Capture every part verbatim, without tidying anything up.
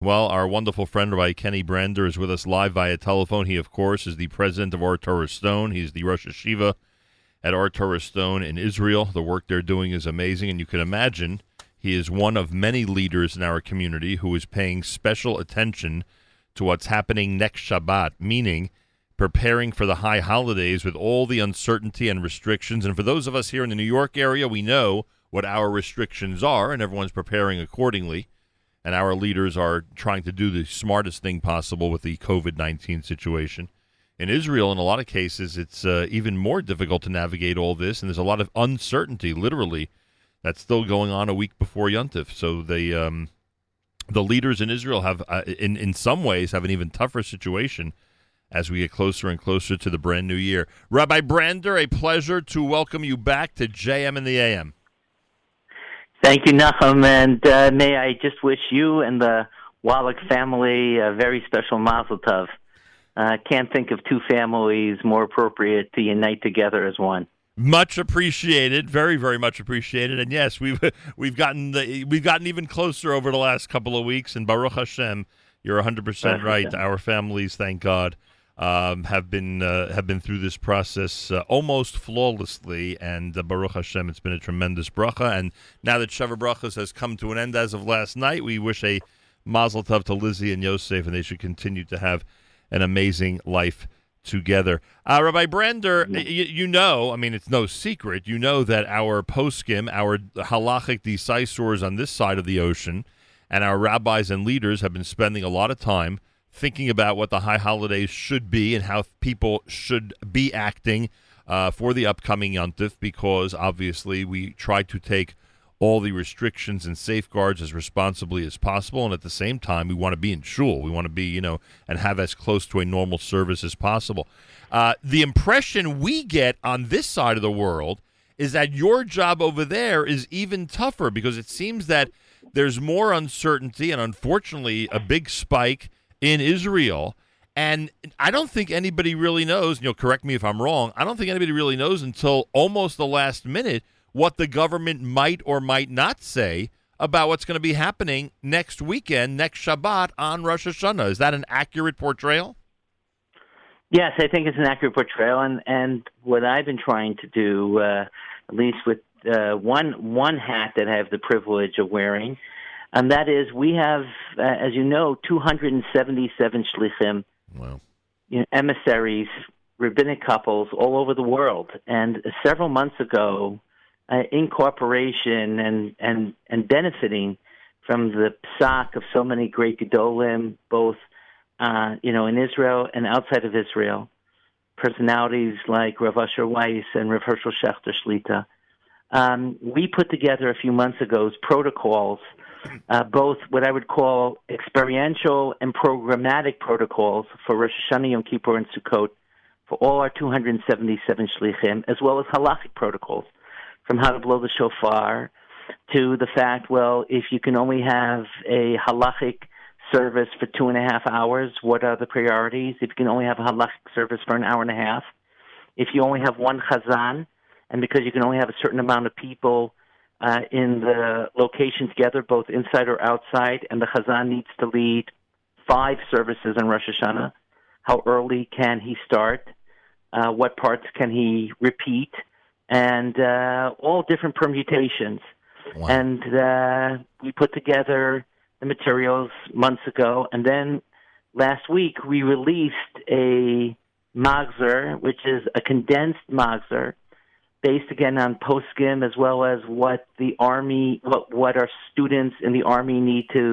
Well, our wonderful friend Rabbi Kenny Brander is with us live via telephone. He, of course, is the president of Ohr Torah Stone. He's the Rosh Hashiva at Ohr Torah Stone in Israel. The work they're doing is amazing, and you can imagine he is one of many leaders in our community who is paying special attention to what's happening next Shabbat, meaning preparing for the high holidays with all the uncertainty and restrictions. And for those of us here in the New York area, we know what our restrictions are, and everyone's preparing accordingly. And our leaders are trying to do the smartest thing possible with the COVID nineteen situation. In Israel, in a lot of cases, it's uh, even more difficult to navigate all this, and there's a lot of uncertainty, literally, that's still going on a week before Yom Tov. So they, um, the leaders in Israel have, uh, in, in some ways, have an even tougher situation as we get closer and closer to the brand new year. Rabbi Brander, a pleasure to welcome you back to J M and the A M. Thank you, Nachum, and uh, may I just wish you and the Wallach family a very special Mazel Tov. I uh, can't think of two families more appropriate to unite together as one. Much appreciated, very, very much appreciated, and yes, we've we've gotten the, we've gotten even closer over the last couple of weeks. And Baruch Hashem, you're one hundred percent right. Our families, thank God, um, have been uh, have been through this process uh, almost flawlessly, and uh, Baruch Hashem, it's been a tremendous bracha. And now that Sheva Brachas has come to an end as of last night, we wish a Mazel Tov to Lizzie and Yosef, and they should continue to have an amazing life together. Uh, Rabbi Brander, yeah. you, you know, I mean, it's no secret, you know that our poskim, our halachic decisors on this side of the ocean, and our rabbis and leaders have been spending a lot of time thinking about what the high holidays should be and how people should be acting uh, for the upcoming Yom Tov, because obviously we try to take all the restrictions and safeguards as responsibly as possible, and at the same time, we want to be in shul. We want to be, you know, and have as close to a normal service as possible. Uh, the impression we get on this side of the world is that your job over there is even tougher, because it seems that there's more uncertainty and, unfortunately, a big spike in Israel. And I don't think anybody really knows, and you'll correct me if I'm wrong, I don't think anybody really knows until almost the last minute what the government might or might not say about what's going to be happening next weekend, next Shabbat on Rosh Hashanah. Is that an accurate portrayal? Yes, I think it's an accurate portrayal. And, and what I've been trying to do, uh, at least with uh, one one hat that I have the privilege of wearing, and that is we have, uh, as you know, two hundred seventy-seven shlichim, wow. you know, emissaries, rabbinic couples all over the world. And several months ago, Uh, incorporation and, and, and benefiting from the psak of so many great gedolim, both uh, you know in Israel and outside of Israel, personalities like Rav Asher Weiss and Rav Herschel Schachter Shlita. Um, we put together a few months ago protocols, uh, both what I would call experiential and programmatic protocols for Rosh Hashanah, Yom Kippur, and Sukkot for all our two hundred seventy-seven shlichim, as well as halachic protocols, from how to blow the shofar to the fact, well, if you can only have a halachic service for two and a half hours, what are the priorities? If you can only have a halachic service for an hour and a half, if you only have one chazan, and because you can only have a certain amount of people uh, in the location together, both inside or outside, and the chazan needs to lead five services in Rosh Hashanah, how early can he start? Uh, what parts can he repeat? And uh, all different permutations. Wow. And uh, we put together the materials months ago, and then last week we released a magzer, which is a condensed magzer, based again on poskim as well as what the army, what what our students in the army need to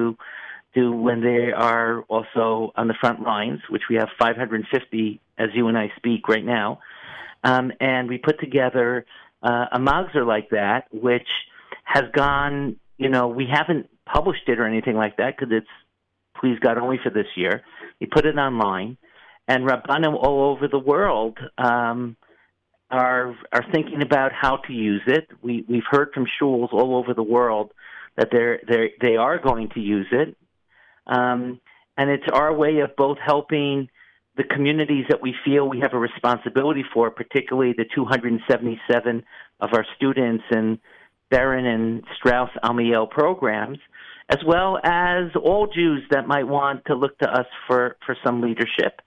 do when they are also on the front lines, which we have five hundred fifty as you and I speak right now. Um, and we put together uh, a magzer like that, which has gone, you know, we haven't published it or anything like that because it's, please God, only for this year. We put it online, and Rabbanim all over the world um, are are thinking about how to use it. We, we've heard from shuls all over the world that they're, they're, they are going to use it, um, and it's our way of both helping the communities that we feel we have a responsibility for, particularly the two hundred seventy-seven of our students in Barron and Strauss Amiel programs, as well as all Jews that might want to look to us for, for some leadership.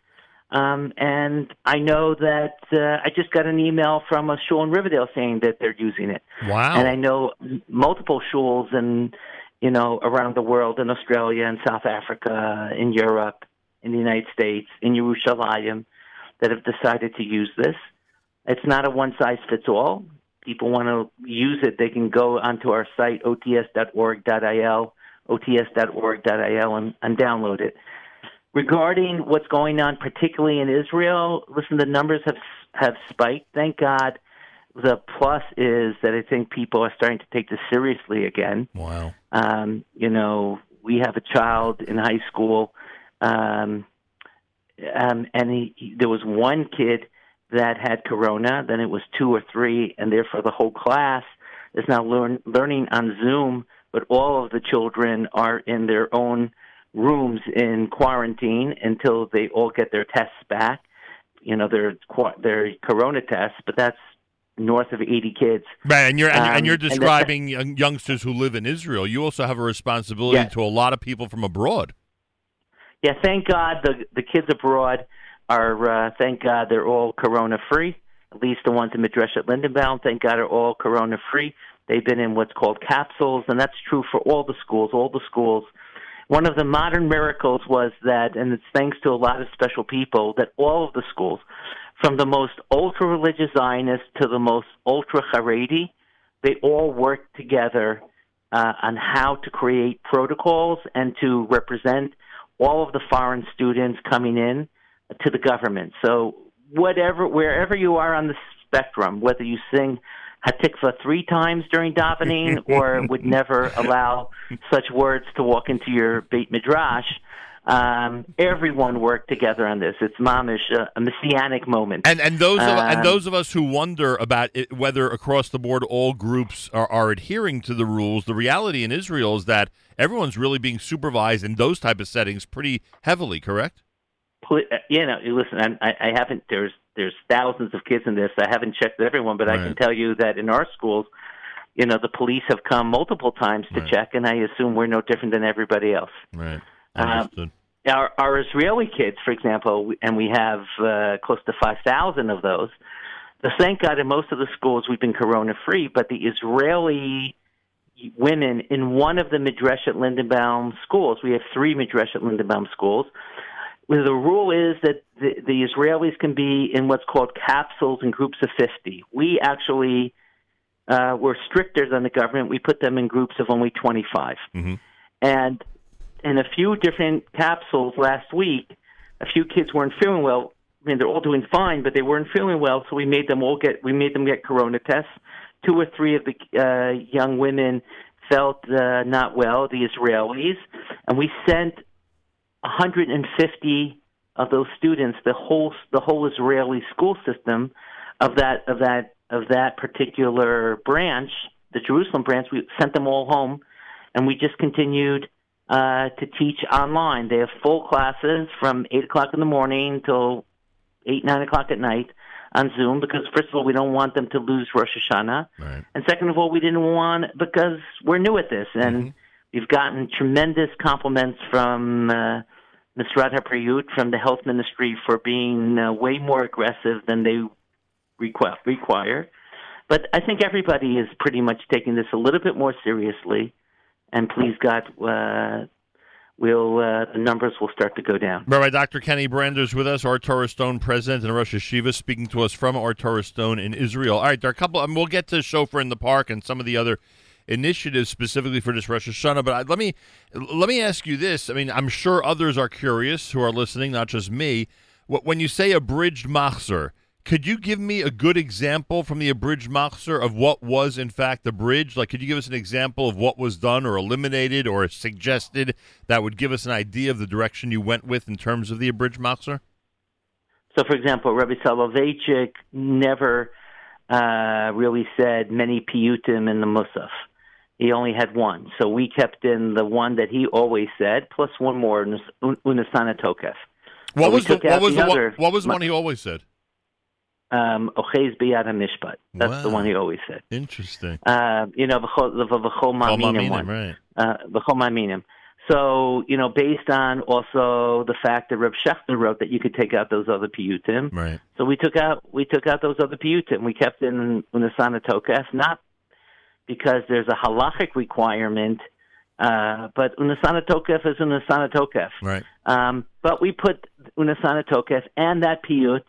Um, and I know that uh, I just got an email from a shul in Riverdale saying that they're using it. Wow. And I know multiple shuls and, you know, around the world, in Australia, in South Africa, in Europe, in the United States, in Yerushalayim, that have decided to use this. It's not a one-size-fits-all. People want to use it, they can go onto our site, O T S dot org dot I L, O T S dot org dot I L, and, and download it. Regarding what's going on, particularly in Israel, listen, the numbers have have spiked. Thank God. The plus is that I think people are starting to take this seriously again. Wow. Um, you know, we have a child in high school, um, um, and he, he, there was one kid that had corona, then it was two or three, and therefore the whole class is now learn, learning on Zoom, but all of the children are in their own rooms in quarantine until they all get their tests back, you know, their their corona tests, but that's north of eighty kids. Right, and you're and, um, and you're describing and youngsters who live in Israel. You also have a responsibility yeah. to a lot of people from abroad. Yeah, thank God the the kids abroad are, uh, thank God they're all corona-free, at least the ones in Midrashot Lindenbaum, thank God are all corona-free. They've been in what's called capsules, and that's true for all the schools, all the schools. One of the modern miracles was that, and it's thanks to a lot of special people, that all of the schools, from the most ultra-religious Zionist to the most ultra-Haredi, they all worked together uh, on how to create protocols and to represent all of the foreign students coming in to the government. So whatever, wherever you are on the spectrum, whether you sing Hatikva three times during davening or would never allow such words to walk into your Beit Midrash, um, everyone worked together on this. It's mamish, a, a messianic moment. And and those um, of, and those of us who wonder about it, whether across the board all groups are, are adhering to the rules, the reality in Israel is that everyone's really being supervised in those type of settings pretty heavily, correct? You know, listen, I, I haven't, there's there's thousands of kids in this. I haven't checked everyone, but right. I can tell you that in our schools, you know, the police have come multiple times to right. check, and I assume we're no different than everybody else. Right. Um, our, our Israeli kids, for example, and we have uh, close to five thousand of those, the thank God in most of the schools we've been corona-free, but the Israeli women in one of the Midrashot Lindenbaum schools, we have three Midrashot Lindenbaum schools, well, the rule is that the, the Israelis can be in what's called capsules in groups of fifty. We actually uh, were stricter than the government. We put them in groups of only twenty-five. Mm-hmm. And in a few different capsules last week, a few kids weren't feeling well. I mean, they're all doing fine, but they weren't feeling well, so we made them all get we made them get corona tests. Two or three of the uh, young women felt uh, not well, the Israelis, and we sent one hundred fifty of those students, the whole the whole Israeli school system of that of that of that particular branch, the Jerusalem branch, we sent them all home, and we just continued uh, to teach online. They have full classes from eight o'clock in the morning till eight nine o'clock at night on Zoom because first of all we don't want them to lose Rosh Hashanah, right. and second of all we didn't want because we're new at this and. Mm-hmm. We've gotten tremendous compliments from uh, Misrad HaPriyut, from the health ministry, for being uh, way more aggressive than they requ- require. But I think everybody is pretty much taking this a little bit more seriously, and please God, uh, we'll, uh, the numbers will start to go down. Rabbi Doctor Kenny Brander is with us, Ohr Torah Stone president and Rosh Yeshiva, speaking to us from Ohr Torah Stone in Israel. All right, there are a couple, and we'll get to Shofar in the Park and some of the other initiatives specifically for this Rosh Hashanah, but I, let me let me ask you this. I mean, I'm sure others are curious who are listening, not just me. When you say abridged machzor, could you give me a good example from the abridged machzor of what was in fact abridged? Like, could you give us an example of what was done or eliminated or suggested that would give us an idea of the direction you went with in terms of the abridged machzor? So, for example, Rabbi Soloveitchik never uh, really said many piyutim in the Musaf. He only had one. So we kept in the one that he always said, plus one more, Unasana Tokas. What was the, what was the, the other, what was the one he always said? Um, Ochez B'yad Mishpat. That's wow. the one he always said. Interesting. Uh, you know, the V'chol Ma'aminim one. Right. Uh, V'chol Ma'aminim. So, you know, based on also the fact that Rav Schachter wrote that you could take out those other piyutim. Right. So we took out we took out those other piyutim. We kept in Unasana Tokas, not because there's a halachic requirement, uh, but Unasana Tokas is Unasana Tokas. Right. Um, but we put Unasana Tokas and that piyut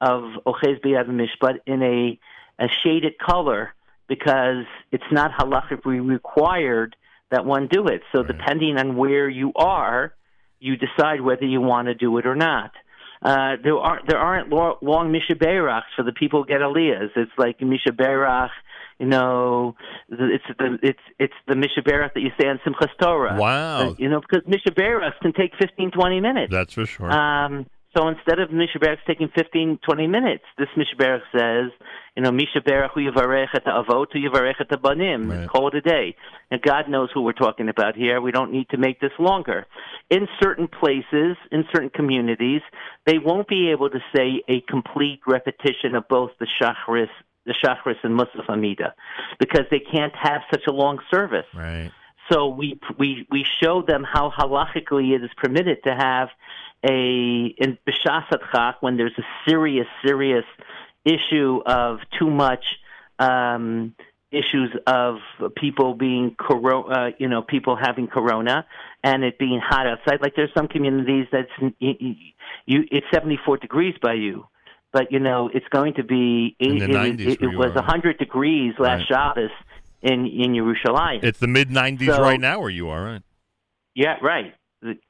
of Ochez B'yad Mishpat in a, a shaded color because it's not halachically required that one do it. So right. depending on where you are, you decide whether you want to do it or not. Uh, there aren't there aren't long, long Mi Shebeirachs for the people who get aliyahs. It's like Mi Shebeirach, you know, it's the it's it's the Mi Shebeirach that you say on Simchas Torah. Wow, uh, you know, because Mi Shebeirachs can take fifteen, twenty minutes. That's for sure. Um, So instead of Mi Shebeirach taking fifteen, twenty minutes, this Mi Shebeirach says, you know, Mi Shebeirach hu yivarech et ha'avot hu yivarech et ha'banim. Right. Call it a day. And God knows who we're talking about here. We don't need to make this longer. In certain places, in certain communities, they won't be able to say a complete repetition of both the Shachris, the Shachris and Musaf Amida, because they can't have such a long service. Right. So we we we show them how halachically it is permitted to have a in b'shas hadchak when there's a serious serious issue of too much um, issues of people being coro- uh, you know people having corona and it being hot outside. Like there's some communities that's you, you it's seventy-four degrees by you. But you know it's going to be in the nineties it, it, it was one hundred degrees last right. Shabbos. In in Yerushalayim, it's the mid nineties so, right now. Where you are, right? Yeah, right.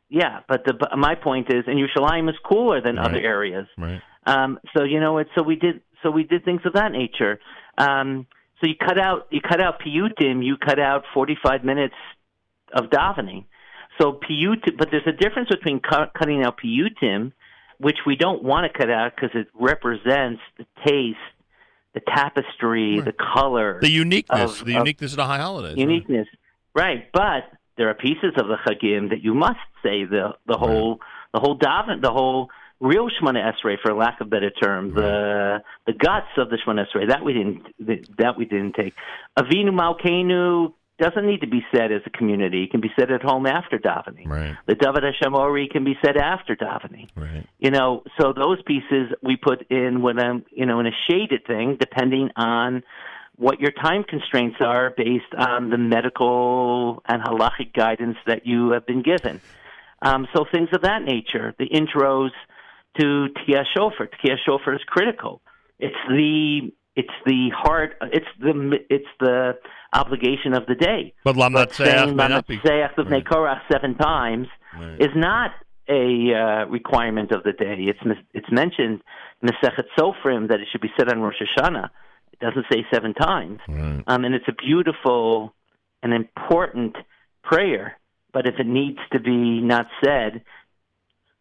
Yeah, but the my point is, and Yerushalayim is cooler than right. other areas. Right. Um, so you know, it, so we did so we did things of that nature. Um, so you cut out you cut out piyutim, you cut out forty-five minutes of davening. So piyutim, but there's a difference between cu- cutting out piyutim, which we don't want to cut out because it represents the taste. The tapestry, right. the color. The uniqueness. Of, the uniqueness of, of the high holidays. Uniqueness. Right. right. But there are pieces of the Chagim that you must say the the whole right. the whole daven the whole real Shemone Esrei, for lack of a better term, right. the the guts of the Shemone Esrei. That we didn't that we didn't take. Avinu Malkenu doesn't need to be said as a community. It can be said at home after davening. Right. The David Hashemori can be said after davening. Right. You know, so those pieces we put in when I'm, you know, in a shaded thing, depending on what your time constraints are based on the medical and halachic guidance that you have been given. Um, so things of that nature. The intros to Tekia Shofar. Tekia Shofar is critical. It's the It's the heart. It's the it's the obligation of the day. But Lama Nekorah of Nekorah seven times right. is not a uh, requirement of the day. It's it's mentioned in Masechet Sofrim that it should be said on Rosh Hashanah. It doesn't say seven times, right. um, and it's a beautiful and important prayer. But if it needs to be not said.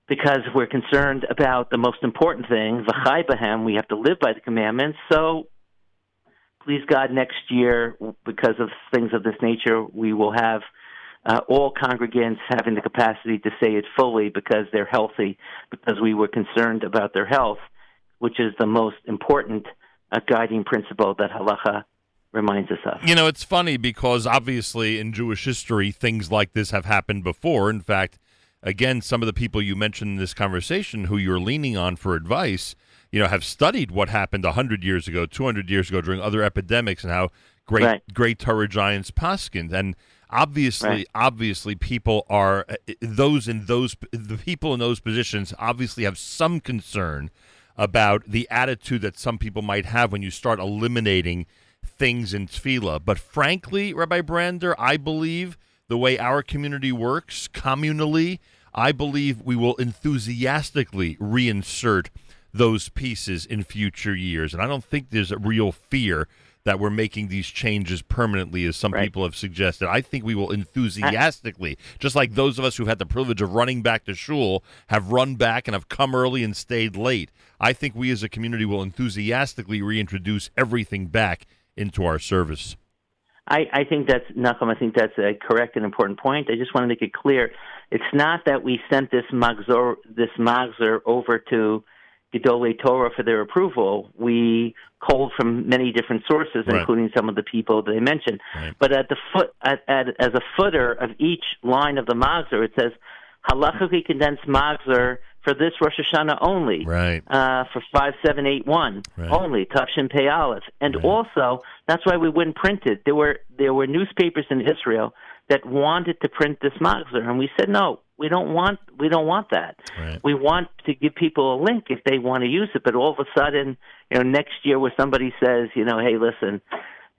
Because we're concerned about the most important thing, v'chai b'hem, we have to live by the commandments. So, please God, next year, because of things of this nature, we will have uh, all congregants having the capacity to say it fully because they're healthy, because we were concerned about their health, which is the most important uh, guiding principle that halacha reminds us of. You know, it's funny because obviously in Jewish history, things like this have happened before. In fact, again, some of the people you mentioned in this conversation who you're leaning on for advice, you know, have studied what happened one hundred years ago, two hundred years ago during other epidemics and how great right. great Torah giants paskined. And obviously, right. obviously people are, those in those, the people in those positions obviously have some concern about the attitude that some people might have when you start eliminating things in tefillah. But frankly, Rabbi Brander, I believe the way our community works communally, I believe we will enthusiastically reinsert those pieces in future years. And I don't think there's a real fear that we're making these changes permanently, as some right. people have suggested. I think we will enthusiastically, just like those of us who've had the privilege of running back to shul, have run back and have come early and stayed late. I think we as a community will enthusiastically reintroduce everything back into our service. I, I think that's, Nachum, I think that's a correct and important point. I just want to make it clear. It's not that we sent this magzor, this magzor over to Gedolei Torah for their approval, we culled from many different sources, right. including some of the people they mentioned. Right. But at the foot, at, at, as a footer of each line of the Magzor, it says, halachically condensed Magzor for this Rosh Hashanah only, right. uh, for five seven eight one right. only, Tafshin Pei Aleph. And right. also, that's why we wouldn't print it. There were, there were newspapers in Israel that wanted to print this Magzor, and we said, no, we don't want we don't want that. Right. We want to give people a link if they want to use it, but all of a sudden, you know, next year where somebody says, you know, hey, listen,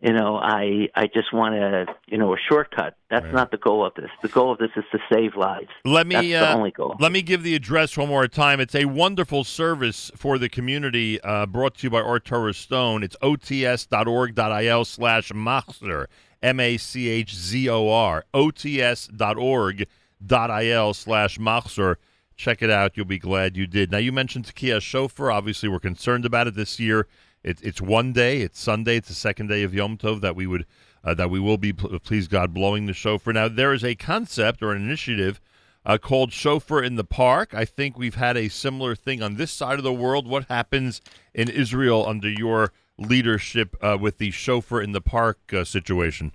you know, I I just want to, you know, a shortcut. That's right. not the goal of this. The goal of this is to save lives. Let me, That's uh, the only goal. Let me give the address one more time. It's a wonderful service for the community uh, brought to you by Ohr Torah Stone. It's ots.org.il slash Machzor, M A C H Z O R, ots.org.il slash Machzor. Check it out. You'll be glad you did. Now, you mentioned Tekia Shofar. Obviously, we're concerned about it this year. It, it's one day. It's Sunday. It's the second day of Yom Tov that we would, uh, that we will be, please God, blowing the shofar. Now, there is a concept or an initiative uh, called Shofar in the Park. I think we've had a similar thing on this side of the world. What happens in Israel under your leadership uh, with the Shofar in the Park uh, situation?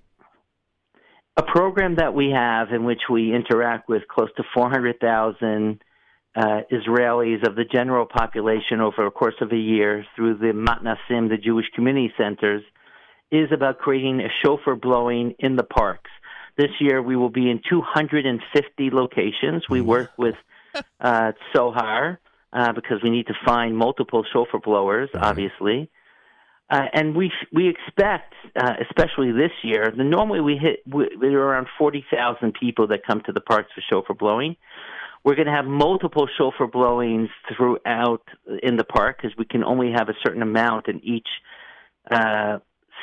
A program that we have in which we interact with close to four hundred thousand Uh, Israelis of the general population over a course of a year through the Matnasim, the Jewish community centers, is about creating a shofar blowing in the parks. This year we will be in two hundred fifty locations. We work with uh, Sohar uh, because we need to find multiple shofar blowers, obviously. Uh, and we we expect, uh, especially this year, the, normally we hit we, there are around forty thousand people that come to the parks for shofar blowing. We're going to have multiple shofar blowings throughout in the park because we can only have a certain amount in each uh,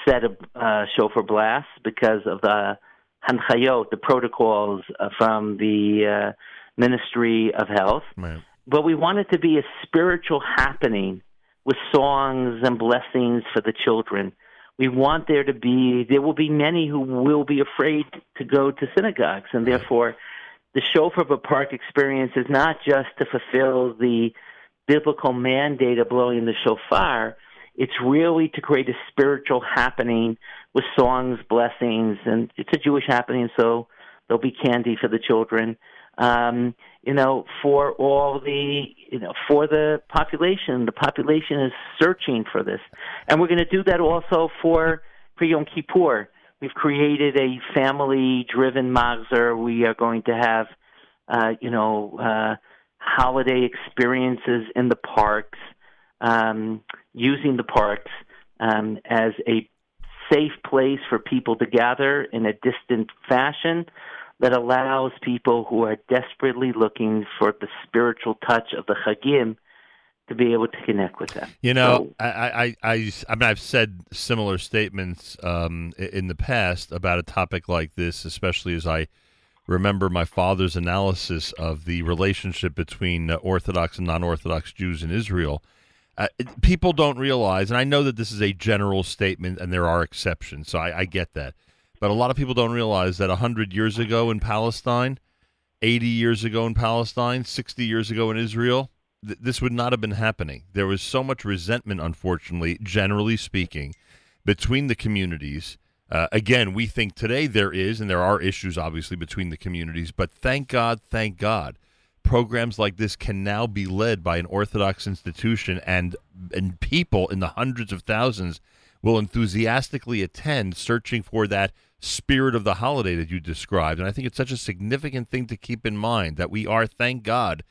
set of uh, shofar blasts because of the Han Chayot, the protocols uh, from the uh, Ministry of Health. Right. But we want it to be a spiritual happening with songs and blessings for the children. We want there to be, there will be many who will be afraid to go to synagogues and therefore the shofar of a park experience is not just to fulfill the biblical mandate of blowing the shofar. It's really to create a spiritual happening with songs, blessings, and it's a Jewish happening, so there'll be candy for the children. Um, you know, for all the, you know, for the population. The population is searching for this. And we're going to do that also for Yom Kippur. We've created a family-driven Magzor. We are going to have, uh, you know, uh, holiday experiences in the parks, um, using the parks um, as a safe place for people to gather in a distant fashion that allows people who are desperately looking for the spiritual touch of the Chagim to be able to connect with them. You know, so, I, I, I, I mean, I've said similar statements um, in the past about a topic like this, especially as I remember my father's analysis of the relationship between uh, Orthodox and non-Orthodox Jews in Israel. Uh, it, people don't realize, and I know that this is a general statement and there are exceptions, so I, I get that. But a lot of people don't realize that one hundred years ago in Palestine, eighty years ago in Palestine, sixty years ago in Israel, this would not have been happening. There was so much resentment, unfortunately, generally speaking, between the communities. Uh, again, we think today there is, and there are issues, obviously, between the communities. But thank God, thank God, programs like this can now be led by an Orthodox institution, and and people in the hundreds of thousands will enthusiastically attend, searching for that spirit of the holiday that you described. And I think it's such a significant thing to keep in mind that we are, thank God,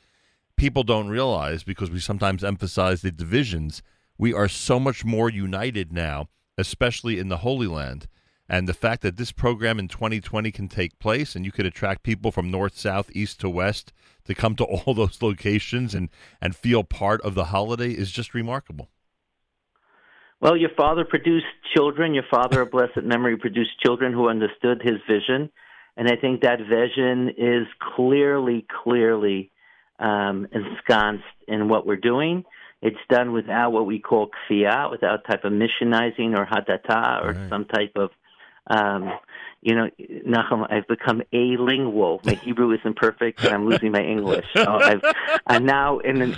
people don't realize, because we sometimes emphasize the divisions, we are so much more united now, especially in the Holy Land. And the fact that this program in twenty twenty can take place and you could attract people from north, south, east to west to come to all those locations and, and feel part of the holiday is just remarkable. Well, your father produced children. Your father of blessed memory produced children who understood his vision. And I think that vision is clearly, clearly Um, ensconced in what we're doing. It's done without what we call kfiyah, without type of missionizing or hadata or right. some type of, um, you know, Nachum, I've become a-lingual. My Hebrew isn't perfect, and I'm losing my English. So I've, I'm now in an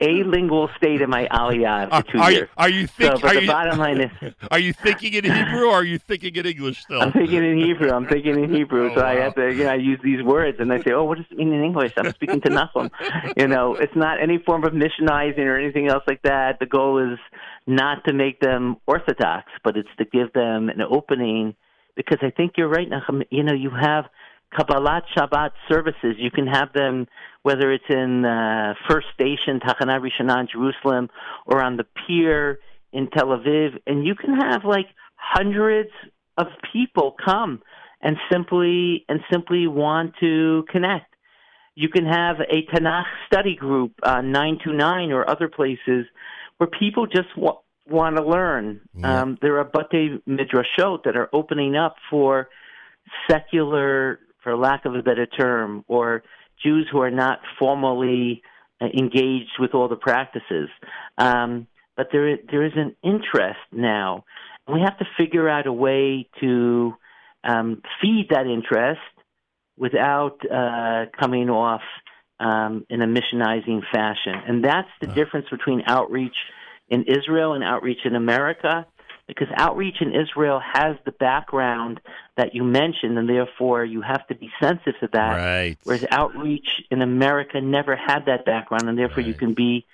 a-lingual state in my Aliyah for two are, are years. You, are you think, so, but are the you, bottom line is... Are you thinking in Hebrew, or are you thinking in English still? I'm thinking in Hebrew. I'm thinking in Hebrew. Oh, so wow. I have to, you know, I use these words, and I say, oh, what does it mean in English? I'm speaking to Nachum. You know, it's not any form of missionizing or anything else like that. The goal is not to make them orthodox, but it's to give them an opening... Because I think you're right, Nachum. You know, you have Kabbalat Shabbat services. You can have them, whether it's in uh, First Station, Tachana Rishona in Jerusalem, or on the pier in Tel Aviv. And you can have, like, hundreds of people come and simply and simply want to connect. You can have a Tanakh study group on nine two nine or other places where people just want... want to learn. Yeah. Um, there are Bateh Midrashot that are opening up for secular, for lack of a better term, or Jews who are not formally engaged with all the practices. Um, but there is, there is an interest now. And we have to figure out a way to um, feed that interest without uh, coming off um, in a missionizing fashion. And that's the uh. difference between outreach in Israel and outreach in America, because outreach in Israel has the background that you mentioned, and therefore you have to be sensitive to that, right. Whereas outreach in America never had that background, and therefore right. You can be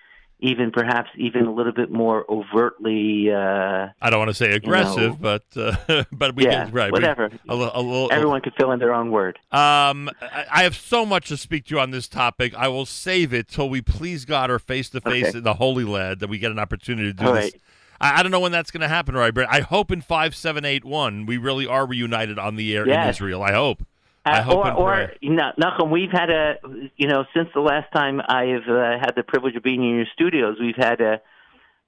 even perhaps even a little bit more overtly... Uh, I don't want to say aggressive, you know, but uh, but we yeah, can... Right, whatever. We, a, a, a, Everyone can fill in their own word. Um, I have so much to speak to you on this topic. I will save it till we please God or face-to-face okay. in the Holy Land that we get an opportunity to do all this. Right. I, I don't know when that's going to happen, right, Brent? I hope in five seven eight one we really are reunited on the air yes. in Israel. I hope. I uh, or, or you know, Nachum, we've had a, you know, since the last time I've uh, had the privilege of being in your studios, we've had a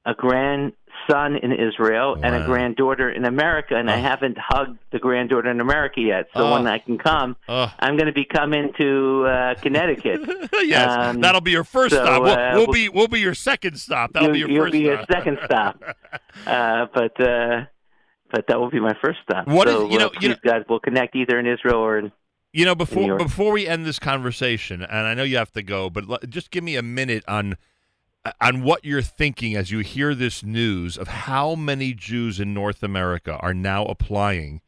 a grandson in Israel wow. and a granddaughter in America, and oh. I haven't hugged the granddaughter in America yet. So oh. when I can come, oh. I'm going to be coming to uh, Connecticut. yes, um, that'll be your first so, stop. We'll, uh, we'll be we'll be your second stop. That'll be your you'll first be stop. Your second stop. Uh, but. Uh, But that will be my first stop. What so, is, you know, you know, guys will connect either in Israel or in you know before before we end this conversation, and I know you have to go, but l- just give me a minute on on what you're thinking as you hear this news of how many Jews in North America are now applying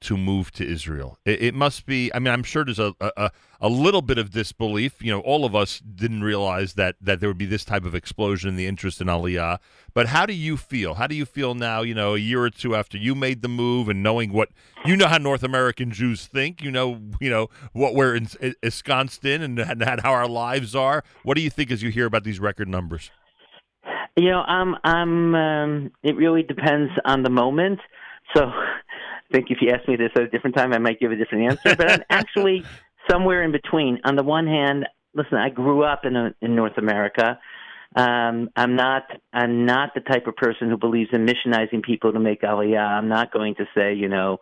to move to Israel. It, it must be. I mean, I'm sure there's a, a a little bit of disbelief. You know, all of us didn't realize that that there would be this type of explosion in the interest in Aliyah. But how do you feel? How do you feel now? You know, a year or two after you made the move, and knowing what you know how North American Jews think. You know, you know what we're in, ensconced in, and, and how our lives are. What do you think as you hear about these record numbers? You know, I'm. I'm. Um, it really depends on the moment. So. I think if you asked me this at a different time, I might give a different answer. But I'm actually somewhere in between. On the one hand, listen, I grew up in a, in North America. Um, I'm not I'm not the type of person who believes in missionizing people to make Aliyah. I'm not going to say, you know,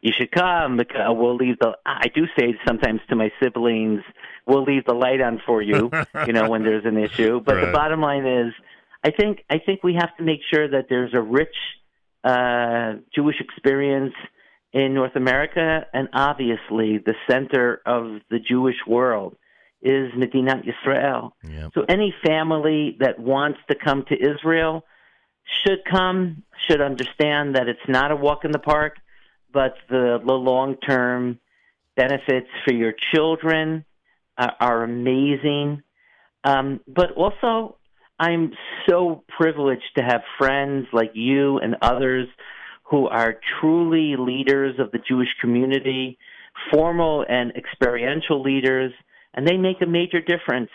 you should come. Because we'll leave the. I do say sometimes to my siblings, we'll leave the light on for you, you know, when there's an issue. But right. the bottom line is, I think I think we have to make sure that there's a rich. Uh, Jewish experience in North America, and obviously the center of the Jewish world is Medina Yisrael. Yep. So any family that wants to come to Israel should come, should understand that it's not a walk in the park, but the, the long-term benefits for your children are, are amazing. Um, but also... I'm so privileged to have friends like you and others who are truly leaders of the Jewish community, formal and experiential leaders, and they make a major difference.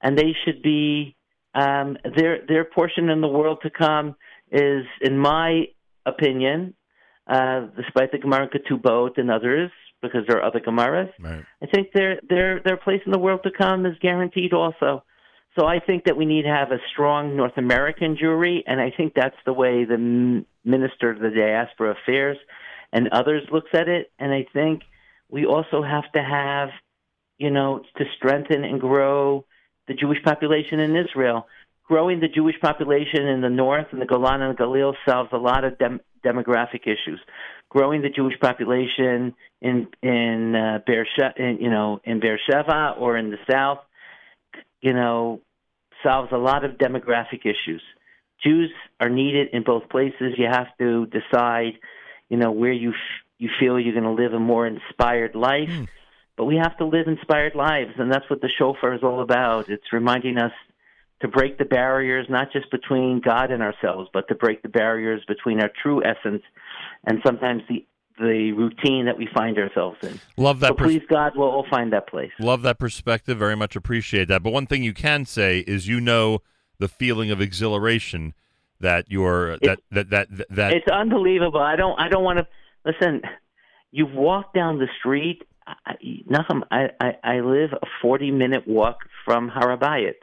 And they should be um, their their portion in the world to come is, in my opinion, uh, despite the Gemara Ketubot and others, because there are other Gemaras. Right. I think their their their place in the world to come is guaranteed also. So I think that we need to have a strong North American Jewry, and I think that's the way the Minister of the Diaspora Affairs and others looks at it. And I think we also have to have, you know, to strengthen and grow the Jewish population in Israel. Growing the Jewish population in the north and the Golan and the Galil solves a lot of dem- demographic issues, growing the Jewish population in in uh, Beersheba, you know, in Beersheba or in the South, you know, solves a lot of demographic issues. Jews are needed in both places. You have to decide, you know, where you f- you feel you're going to live a more inspired life. Mm. But we have to live inspired lives, and that's what the shofar is all about. It's reminding us to break the barriers, not just between God and ourselves, but to break the barriers between our true essence and sometimes the the routine that we find ourselves in. Love that. So pers- please, God, we'll all find that place. Love that perspective. Very much appreciate that. But one thing you can say is, you know, the feeling of exhilaration that you're that, that that that that it's unbelievable. I don't I don't want to listen. You've walked down the street. I, Nachum, I, I, I live a forty-minute walk from Harabayit.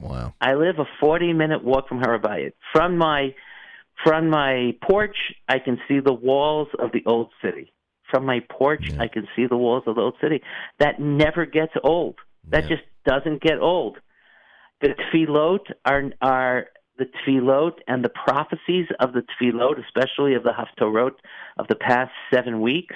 Wow! I live a forty-minute walk from Harabayit. From my from my porch, I can see the walls of the old city. From my porch, yeah. I can see the walls of the old city. That never gets old. That yeah. just doesn't get old. The tefillot are are the tefillot and the prophecies of the tefillot, especially of the Haftorot of the past seven weeks.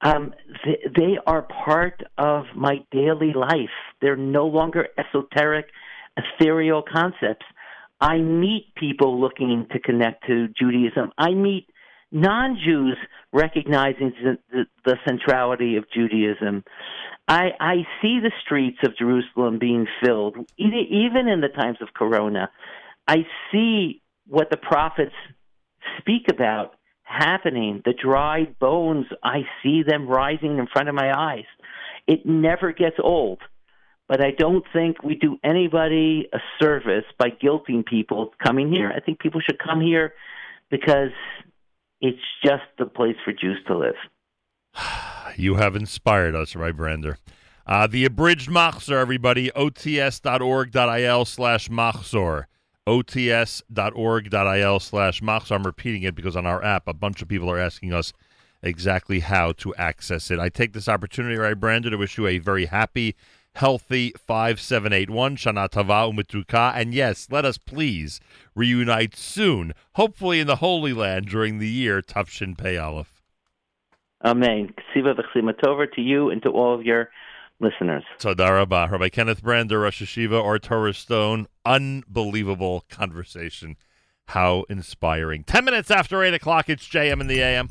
Um, they, they are part of my daily life. They're no longer esoteric, ethereal concepts. I meet people looking to connect to Judaism. I meet non-Jews recognizing the, the, the centrality of Judaism. I, I see the streets of Jerusalem being filled, even in the times of Corona. I see what the prophets speak about happening. The dried bones, I see them rising in front of my eyes. It never gets old. But I don't think we do anybody a service by guilting people coming here. I think people should come here because it's just the place for Jews to live. You have inspired us, right, Brander? Uh, the abridged Machzor, everybody, O T S dot org dot I L slash Machzor. O T S dot org dot I L slash Machzor. I'm repeating it because on our app, a bunch of people are asking us exactly how to access it. I take this opportunity, right, Brander, to wish you a very happy, healthy five seven eight one, Shana Tova Umetuka. And yes, let us please reunite soon, hopefully in the Holy Land during the year Tafshin Pei Aleph. Amen. Ksiva v'chsima tova to you and to all of your listeners. Toda Rabba. Rabbi Kenneth Brander, Rosh Hashiva, Ohr Torah Stone. Unbelievable conversation. How inspiring. Ten minutes after eight o'clock, it's J M in the A M.